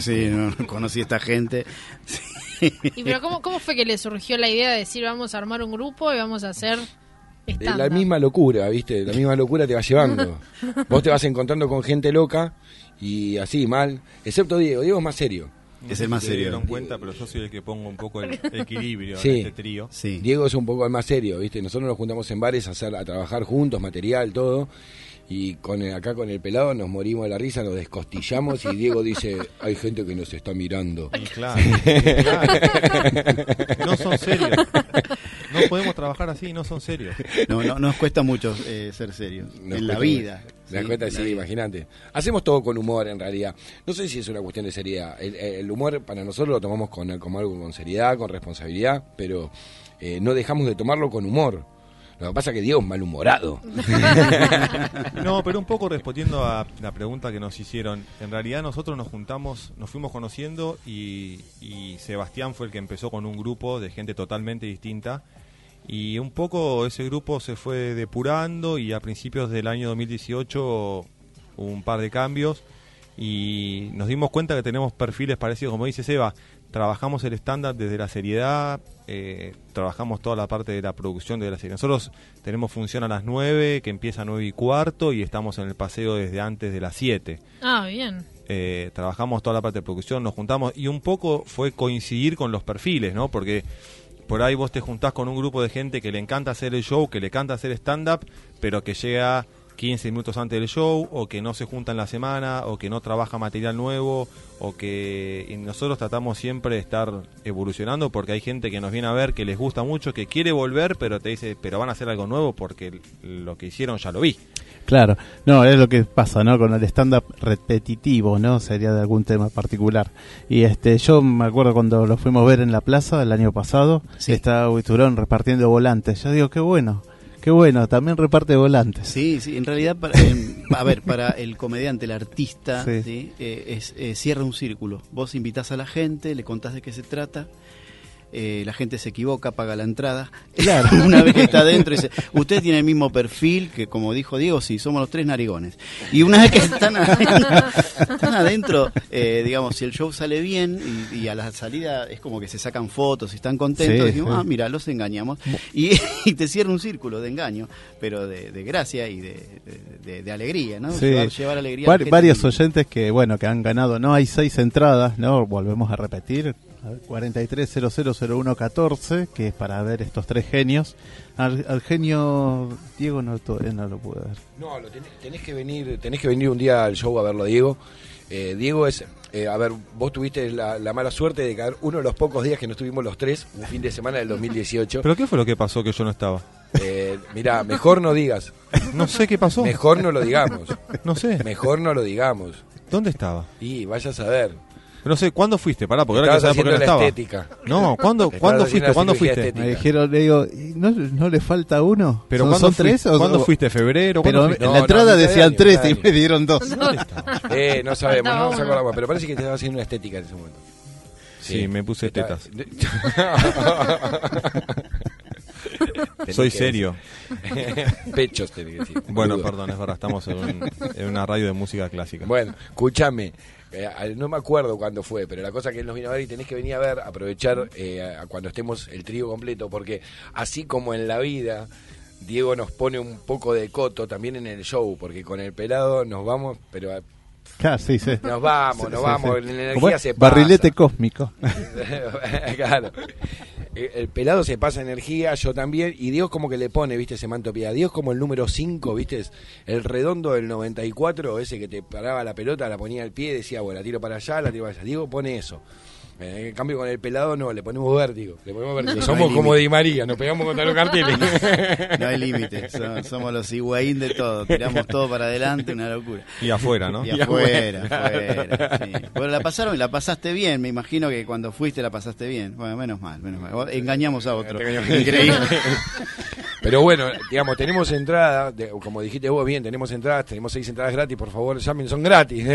Sí, no conocí a esta gente. Sí. ¿Y pero cómo fue que le surgió la idea de decir vamos a armar un grupo y vamos a hacer... Estándar. La misma locura, ¿viste? La misma locura te va llevando. Vos te vas encontrando con gente loca y así, mal. Excepto Diego es más serio. Es el más serio. Se dieron cuenta, pero yo soy el que pongo un poco el equilibrio en este trío. Sí. Diego es un poco el más serio, ¿viste? Nosotros nos juntamos en bares a trabajar juntos, material, todo. Y acá con el pelado nos morimos de la risa, nos descostillamos y Diego dice, hay gente que nos está mirando. Claro. No son serios. No podemos trabajar así, no son serios. No nos cuesta mucho ser serios. En la vida. ¿Te das cuenta? Sí, imagínate. Hacemos todo con humor en realidad. No sé si es una cuestión de seriedad. El humor para nosotros lo tomamos como algo con seriedad, con responsabilidad, pero no dejamos de tomarlo con humor. Lo que pasa es que Diego es malhumorado. No, pero un poco respondiendo a la pregunta que nos hicieron. En realidad nosotros nos juntamos, nos fuimos conociendo y Sebastián fue el que empezó con un grupo de gente totalmente distinta. Y un poco ese grupo se fue depurando y a principios del año 2018 hubo un par de cambios. Y nos dimos cuenta que tenemos perfiles parecidos, como dice Seba. Trabajamos el estándar desde la seriedad, trabajamos toda la parte de la producción de la serie. Nosotros tenemos función a las 9, que empieza a 9:15, y estamos en el paseo desde antes de las 7. Ah, bien. Trabajamos toda la parte de producción, nos juntamos, y un poco fue coincidir con los perfiles, ¿no? Porque por ahí vos te juntás con un grupo de gente que le encanta hacer el show, que le encanta hacer stand-up, pero que llega 15 minutos antes del show, o que no se junta en la semana, o que no trabaja material nuevo, o que y nosotros tratamos siempre de estar evolucionando, porque hay gente que nos viene a ver, que les gusta mucho, que quiere volver, pero te dice, pero van a hacer algo nuevo porque lo que hicieron ya lo vi. Claro, no, es lo que pasa, ¿no? Con el stand-up repetitivo, ¿no? Sería de algún tema particular. Y yo me acuerdo cuando lo fuimos a ver en la plaza el año pasado, estaba Buituron repartiendo volantes. Yo digo, qué bueno, también reparte volantes. Sí, en realidad, para el comediante, el artista, ¿sí? Cierra un círculo. Vos invitás a la gente, le contás de qué se trata, la gente se equivoca, paga la entrada. Claro. Una vez que está adentro, dice, usted tiene el mismo perfil que, como dijo Diego, sí, somos los tres narigones. Y una vez que están adentro, digamos, si el show sale bien y a la salida es como que se sacan fotos y están contentos, decimos, mira, los engañamos. Y te cierra un círculo de engaño, pero de gracia y de alegría, ¿no? Sí. Llevar alegría a la gente. Varios oyentes que, bueno, que han ganado, ¿no? Hay 6 entradas, ¿no? Volvemos a repetir. 43000114, que es para ver estos 3 genios. Al genio Diego no lo pude ver. No, tenés que venir un día al show a verlo, Diego. Diego es, a ver, vos tuviste la mala suerte de caer uno de los pocos días que no estuvimos los tres, un fin de semana del 2018. ¿Pero qué fue lo que pasó que yo no estaba? Mirá, mejor no digas. No sé qué pasó. Mejor no lo digamos. No sé. Mejor no lo digamos. ¿Dónde estaba? Y vaya a saber. No sé, ¿cuándo fuiste? Pará, porque ahora que sabes por qué no estaba. Estética. No, ¿cuándo fuiste? Me dijeron, le digo, ¿no le falta uno? ¿Pero son 3? ¿Cuándo fuiste? ¿Febrero? Pero en la entrada decían 3 y me dieron 2. No sabemos, no nos acordamos. Pero parece que te estaba haciendo una estética en ese momento. Sí, me puse tetas. Soy serio. Pechos tenés que decir. Bueno, perdón, es verdad, estamos en una radio de música clásica. Bueno, escúchame. No me acuerdo cuándo fue, pero la cosa que él nos vino a ver y tenés que venir a ver, aprovechar cuando estemos el trío completo, porque así como en la vida Diego nos pone un poco de coto también en el show, porque con el pelado nos vamos, pero nos vamos, la energía se pasa. Barrilete cósmico. Claro. el pelado se pasa energía, yo también, y Dios como que le pone, viste, ese manto piedad. Dios como el número 5, viste, el redondo del 94, ese que te paraba la pelota, la ponía al pie, decía, bueno, la tiro para allá, la tiro para allá. Diego pone eso. En cambio con el pelado no, le ponemos vértigo, somos no como Di María, nos pegamos contra los carteles. No hay límites, somos los Higuaín de todo, tiramos todo para adelante, una locura. Y afuera, ¿no? Y afuera, sí. Bueno, la pasaste bien, me imagino que cuando fuiste la pasaste bien. Bueno, menos mal, engañamos a otro. Increíble. Pero bueno, digamos, tenemos entrada, como dijiste vos bien, tenemos 6 entradas gratis, por favor, llamen, son gratis,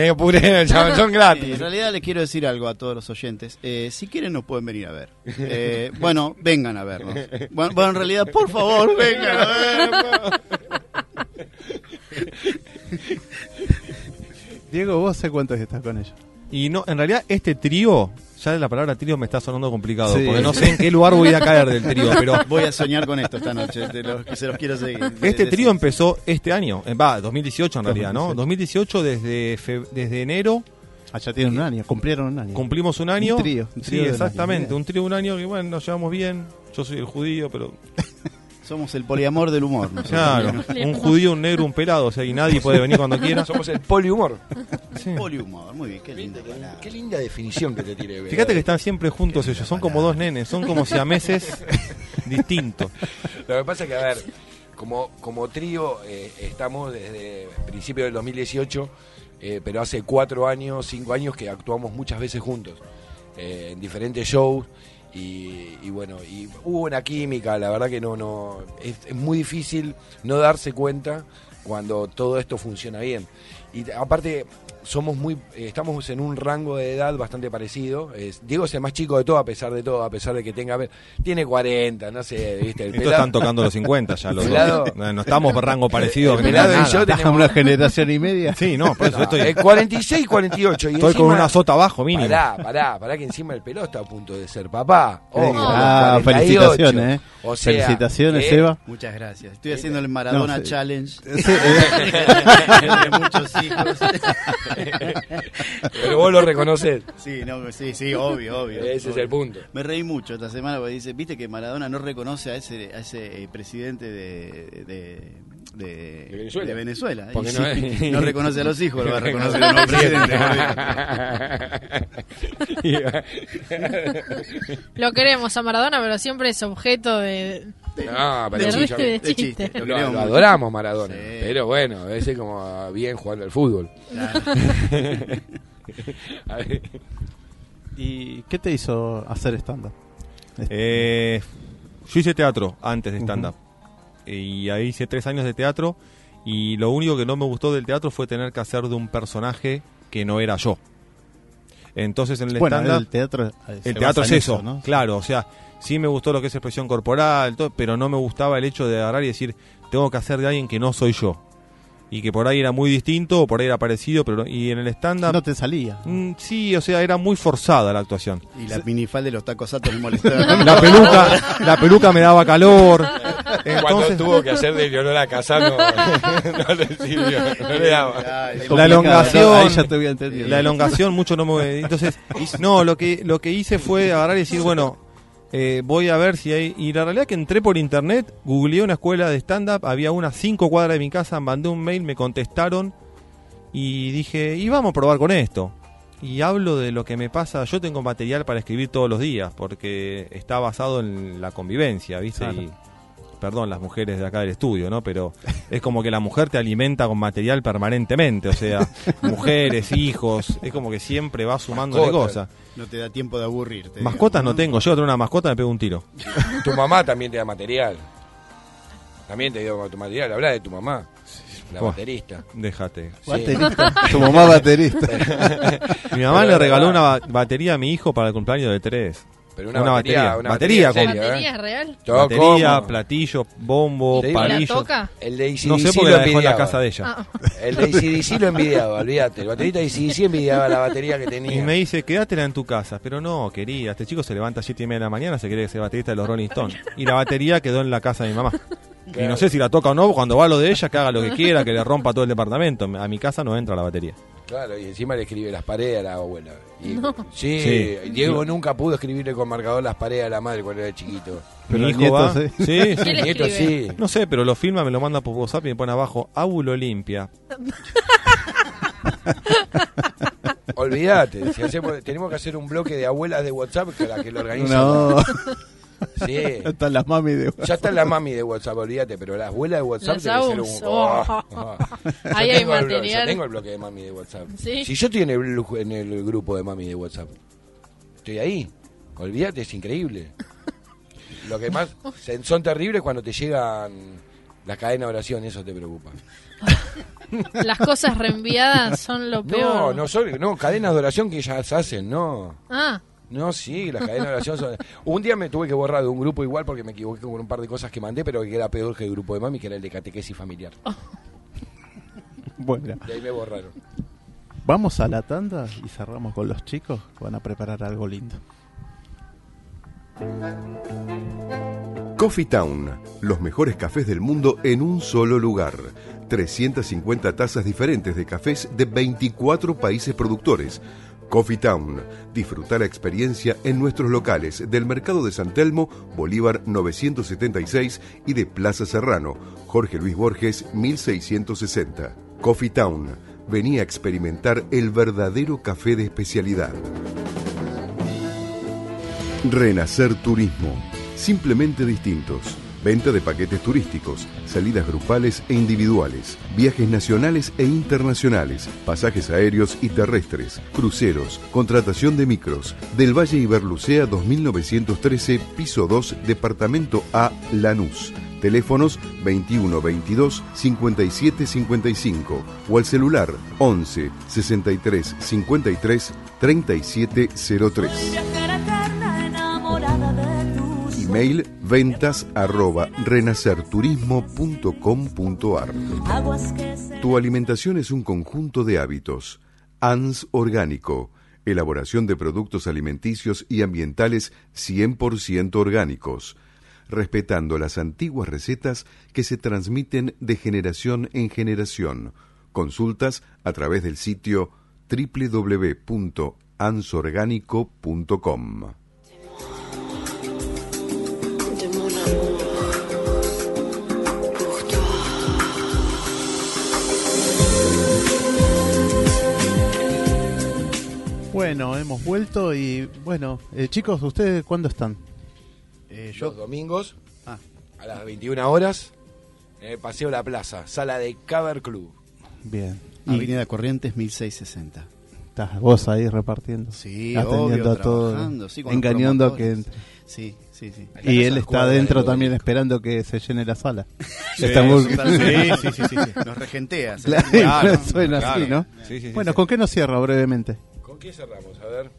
son gratis. En realidad les quiero decir algo a todos los oyentes, si quieren nos pueden venir a ver. Bueno, vengan a vernos. Bueno, en realidad, por favor, vengan a vernos. Diego, ¿vos hace cuánto estás con ellos? Y no, en realidad este trío, ya la palabra trío me está sonando complicado, sí, porque no sé en qué lugar voy a caer del trío, pero voy a soñar con esto esta noche, se los quiero seguir. Este trío empezó este año, 2018 en realidad, ¿no? 2018 desde enero. Allá tienen un año, cumplieron un año. Cumplimos un año. Un trío sí, exactamente, un trío de un año que bueno, nos llevamos bien, yo soy el judío, pero... Somos el poliamor del humor. Claro, un judío, un negro, un pelado, o sea, y nadie puede venir cuando quiera. Somos el polihumor. Sí. Polihumor, muy bien, qué linda definición que te tiré. ¿Verdad? Fíjate que están siempre juntos ellos, son como 2 nenes, son como siameses distintos. Lo que pasa es que, a ver, como trío estamos desde principios del 2018, pero hace 4 años, 5 años que actuamos muchas veces juntos, en diferentes shows. Y bueno, y hubo una química, la verdad que no es muy difícil no darse cuenta cuando todo esto funciona bien. Y aparte estamos en un rango de edad bastante parecido. Diego es el más chico de todo, a pesar de que tiene 40, no sé, viste, el pelado. Están tocando los 50 ya los dos. No estamos rango parecido. El pelado y yo tenemos una generación y media. Sí, no, por eso estoy 46, 48 y estoy encima, con una sota abajo mínimo. Pará que encima el pelado está a punto de ser papá. Oh, felicitaciones, o sea, felicitaciones, Eva. Muchas gracias. Estoy haciendo el Maradona Challenge. Sí, de muchos hijos. Pero vos lo reconocés. Sí, obvio. Ese es el punto. Me reí mucho esta semana porque dice, viste que Maradona no reconoce a ese presidente de Venezuela. Porque no reconoce a los hijos, lo va a reconocer a un presidente. Lo queremos a Maradona, pero siempre es objeto de chiste. Lo adoramos Maradona, sí. Pero bueno, a veces como bien jugando al fútbol. Claro. A ver. ¿Y qué te hizo hacer stand-up? Yo hice teatro antes de stand-up. Y ahí hice 3 años de teatro y lo único que no me gustó del teatro fue tener que hacer de un personaje que no era yo. Entonces en el stand-up, el teatro es eso, ¿no? Claro, o sea, sí me gustó lo que es expresión corporal, todo, pero no me gustaba el hecho de agarrar y decir, tengo que hacer de alguien que no soy yo. Y que por ahí era muy distinto, o por ahí era parecido, pero y en el stand-up... No te salía. Sí, o sea, era muy forzada la actuación. Y la minifalda de los tacos atos me molestaban. La peluca me daba calor. Entonces, cuando tuvo que hacer de Leonora Casano, no le sirvió, no le daba. La elongación, mucho no me... Entonces, no, lo que hice fue agarrar y decir, bueno... voy a ver si hay... Y la realidad que entré por internet, googleé una escuela de stand-up, había unas 5 cuadras de mi casa, mandé un mail, me contestaron y dije, y vamos a probar con esto. Y hablo de lo que me pasa, yo tengo material para escribir todos los días, porque está basado en la convivencia, ¿viste? Claro. Y, perdón, las mujeres de acá del estudio, ¿no? Pero es como que la mujer te alimenta con material permanentemente, o sea, mujeres, hijos, es como que siempre va sumándole cosas. No te da tiempo de aburrirte. Mascotas digamos, no tengo, yo tengo una mascota, me pego un tiro. Tu mamá también te da material. También te dio tu material, hablá de tu mamá. La baterista. Déjate. ¿Baterista? Sí. Tu mamá baterista. Mi mamá le regaló una batería a mi hijo para el cumpleaños de 3. Pero una batería. ¿Batería es real? Batería, ¿cómo? Platillo, bombo, palillo. El de ICDC, no sé por qué la dejó en la casa de ella. El de ICDC lo envidiaba, olvídate. El baterista de ICDC envidiaba la batería que tenía. Y me dice, quédatela en tu casa. Pero no, querida, este chico se levanta a 7:30 de la mañana, se cree que es el baterista de los Rolling Stones. Y la batería quedó en la casa de mi mamá. Claro. Y no sé si la toca o no, cuando va lo de ella, que haga lo que quiera, que le rompa todo el departamento. A mi casa no entra la batería. Claro, y encima le escribe las paredes a la abuela. No. Sí, sí, Diego nunca pudo escribirle con marcador las paredes a la madre cuando era chiquito. Pero mi hijo nieto, va. Sí, sí, sí. El nieto sí. No sé, pero lo filma, me lo manda por WhatsApp y me pone abajo, ábulo limpia. Olvídate, si tenemos que hacer un bloque de abuelas de WhatsApp que la que lo organiza. No. Sí. Están las mami de WhatsApp. Ya están las mami de WhatsApp, olvídate, pero las abuelas de WhatsApp debe ser un... Oh, oh. Ahí hay material. Yo tengo el bloque de mami de WhatsApp. ¿Sí? Si yo estoy en el grupo de mami de WhatsApp, estoy ahí. Olvídate, es increíble. Lo que más son terribles cuando te llegan las cadenas de oración, eso te preocupa. Las cosas reenviadas son lo peor. No, cadenas de oración que ellas hacen, no. Ah. No, sí, las cadenas de oración son... Un día me tuve que borrar de un grupo igual porque me equivoqué con un par de cosas que mandé, pero que era peor que el grupo de mami, que era el de catequesis familiar. Oh. Bueno. De ahí me borraron. Vamos a la tanda y cerramos con los chicos que van a preparar algo lindo. Coffee Town, los mejores cafés del mundo en un solo lugar. 350 tazas diferentes de cafés de 24 países productores. Coffee Town, disfruta la experiencia en nuestros locales del Mercado de San Telmo, Bolívar 976 y de Plaza Serrano, Jorge Luis Borges 1660. Coffee Town, vení a experimentar el verdadero café de especialidad. Renacer Turismo, simplemente distintos. Venta de paquetes turísticos, salidas grupales e individuales, viajes nacionales e internacionales, pasajes aéreos y terrestres, cruceros, contratación de micros. Del Valle Iberlucea 2913, piso 2, departamento A, Lanús. Teléfonos 21 22 57 55 o al celular 11 63 53 3703. Mail ventas@renacerturismo.com.ar. Tu alimentación es un conjunto de hábitos. ANS Orgánico. Elaboración de productos alimenticios y ambientales 100% orgánicos, respetando las antiguas recetas que se transmiten de generación en generación. Consultas a través del sitio www.ansorgánico.com. Bueno, hemos vuelto y bueno, chicos, ¿ustedes cuándo están? Los domingos a las 21 horas en el Paseo La Plaza, sala de Cover Club. Bien. Avenida Corrientes 1660. Estás vos ahí repartiendo. Sí, atendiendo a todo, sí, engañando a que... Sí, sí, sí. Y él está adentro también esperando que se llene la sala. Sí, sí. Nos regentea. Claro, suena así, ¿no? Sí, sí, bueno, sí. ¿Con qué nos cierra brevemente? ¿Qué cerramos? A ver,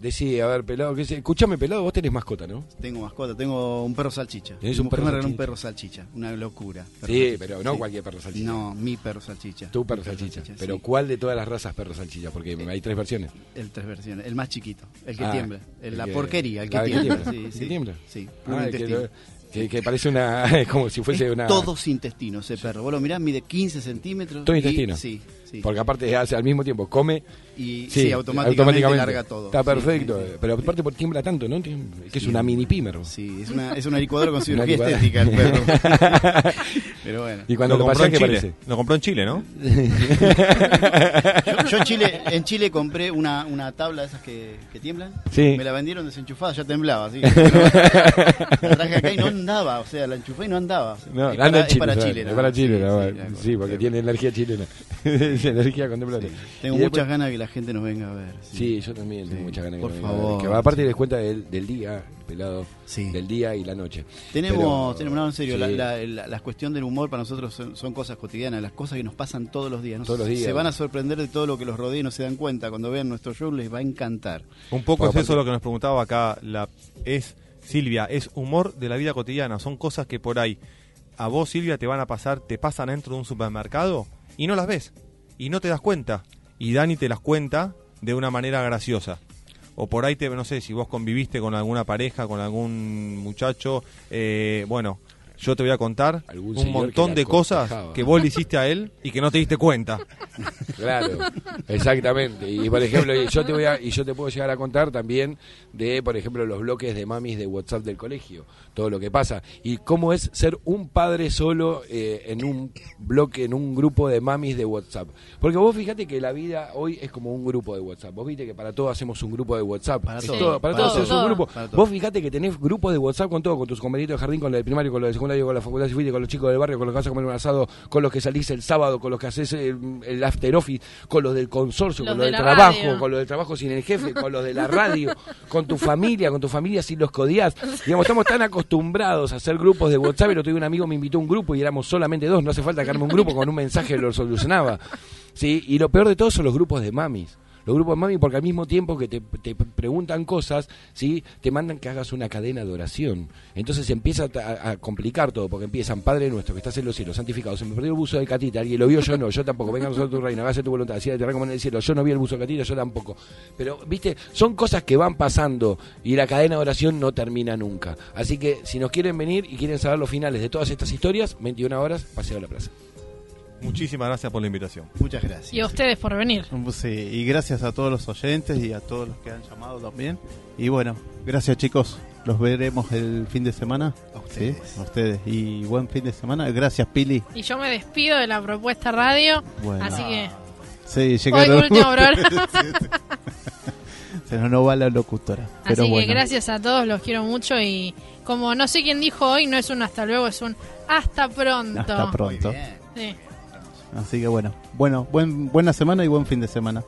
decí, a ver, Pelado, escuchame, Pelado, vos tenés mascota, ¿no? Tengo mascota, tengo un perro salchicha. ¿Tenés un perro salchicha? Un perro salchicha, una locura. Sí, pero no cualquier perro salchicha. No, mi perro salchicha. Tu perro salchicha. Pero sí. ¿Cuál de todas las razas perro salchicha? Porque hay tres versiones. El más chiquito, el que tiembla. La porquería, el que tiembla. ¿El que tiembla? Sí, un intestino. Que parece una... como si fuese una... Todos intestinos ese perro. Vos lo mirás, mide 15 centímetros. Todo intestino. Sí. Sí. Porque aparte hace al mismo tiempo, come y sí, automáticamente larga todo. Está perfecto, sí. Pero aparte porque tiembla tanto, ¿no? Que es una mini pimer. Sí, es una licuadora con cirugía estética el perro. Pero bueno. Y cuando lo pasé, ¿qué parece? Lo compró en Chile, ¿no? yo en Chile compré una tabla de esas que tiemblan. Sí. Me la vendieron desenchufada, ya temblaba. Así, la traje acá y no andaba, o sea, la enchufé y no andaba. No, es para Chile. Es para Chile, sí, porque tiene energía chilena. Energía contemporánea. Sí, tengo muchas ganas de que la gente nos venga a ver. Sí, sí, yo también tengo muchas ganas. Por favor. Que aparte les cuenta del día, Pelado, del día y la noche. Tenemos no, en serio, la cuestión del humor para nosotros son cosas cotidianas, las cosas que nos pasan todos los días. Se van a sorprender de todo lo que los rodea y no se dan cuenta. Cuando vean nuestro show les va a encantar. Un poco es eso lo que nos preguntaba acá Silvia, es humor de la vida cotidiana, son cosas que por ahí a vos, Silvia, te pasan dentro de un supermercado y no las ves. Y no te das cuenta. Y Dani te las cuenta de una manera graciosa. O por ahí, no sé, si vos conviviste con alguna pareja, con algún muchacho, bueno, yo te voy a contar un montón de cosas que vos le hiciste a él y que no te diste cuenta. Claro, exactamente. Y por ejemplo, yo te puedo llegar a contar también de, por ejemplo, los bloques de mamis de WhatsApp del colegio, todo lo que pasa y cómo es ser un padre solo en un bloque, en un grupo de mamis de WhatsApp. Porque vos fíjate que la vida hoy es como un grupo de WhatsApp. Vos viste que para todos hacemos un grupo de WhatsApp. Para todos, para todos es un grupo. Vos fíjate que tenés grupos de WhatsApp con todo, con tus compañeritos de jardín, con los del primario, con los del secundario, con la facultad, si fuiste, con los chicos del barrio, con los que vas a comer un asado, con los que salís el sábado, con los que haces el after office, con los del consorcio, con los del trabajo, con los del trabajo sin el jefe, con los de la radio, con tu familia sin los codiás. Digamos, estamos tan acostumbrados a hacer grupos de WhatsApp. El otro día un amigo me invitó a un grupo y éramos solamente dos, no hace falta que arme un grupo, con un mensaje lo solucionaba. Sí, y lo peor de todo son los grupos de mamis. Los grupos de mami, porque al mismo tiempo que te preguntan cosas, ¿sí?, te mandan que hagas una cadena de oración. Entonces empieza a complicar todo, porque empiezan: Padre nuestro que estás en los cielos, santificado. Se me perdió el buzo de Catita, alguien lo vio, yo no, yo tampoco. Venga a nosotros tu reino, hágase tu voluntad, así te recomiendo en el cielo. Yo no vi el buzo de Catita, yo tampoco. Pero, viste, son cosas que van pasando y la cadena de oración no termina nunca. Así que, si nos quieren venir y quieren saber los finales de todas estas historias, 21 horas, paseo a la plaza. Muchísimas gracias por la invitación. Muchas gracias. Y a ustedes por venir. Sí, y gracias a todos los oyentes y a todos los que han llamado también. Y bueno, gracias chicos. Los veremos el fin de semana. A ustedes. Sí, a ustedes. Y buen fin de semana. Gracias, Pili. Y yo me despido de la propuesta radio. Bueno. Así que... Sí, llegaron. Hoy último programa. Se nos va la locutora. Así pero bueno, que gracias a todos. Los quiero mucho. Y como no sé quién dijo hoy, no es un hasta luego, es un hasta pronto. Hasta pronto. Muy bien. Sí. Así que bueno, buena semana y buen fin de semana.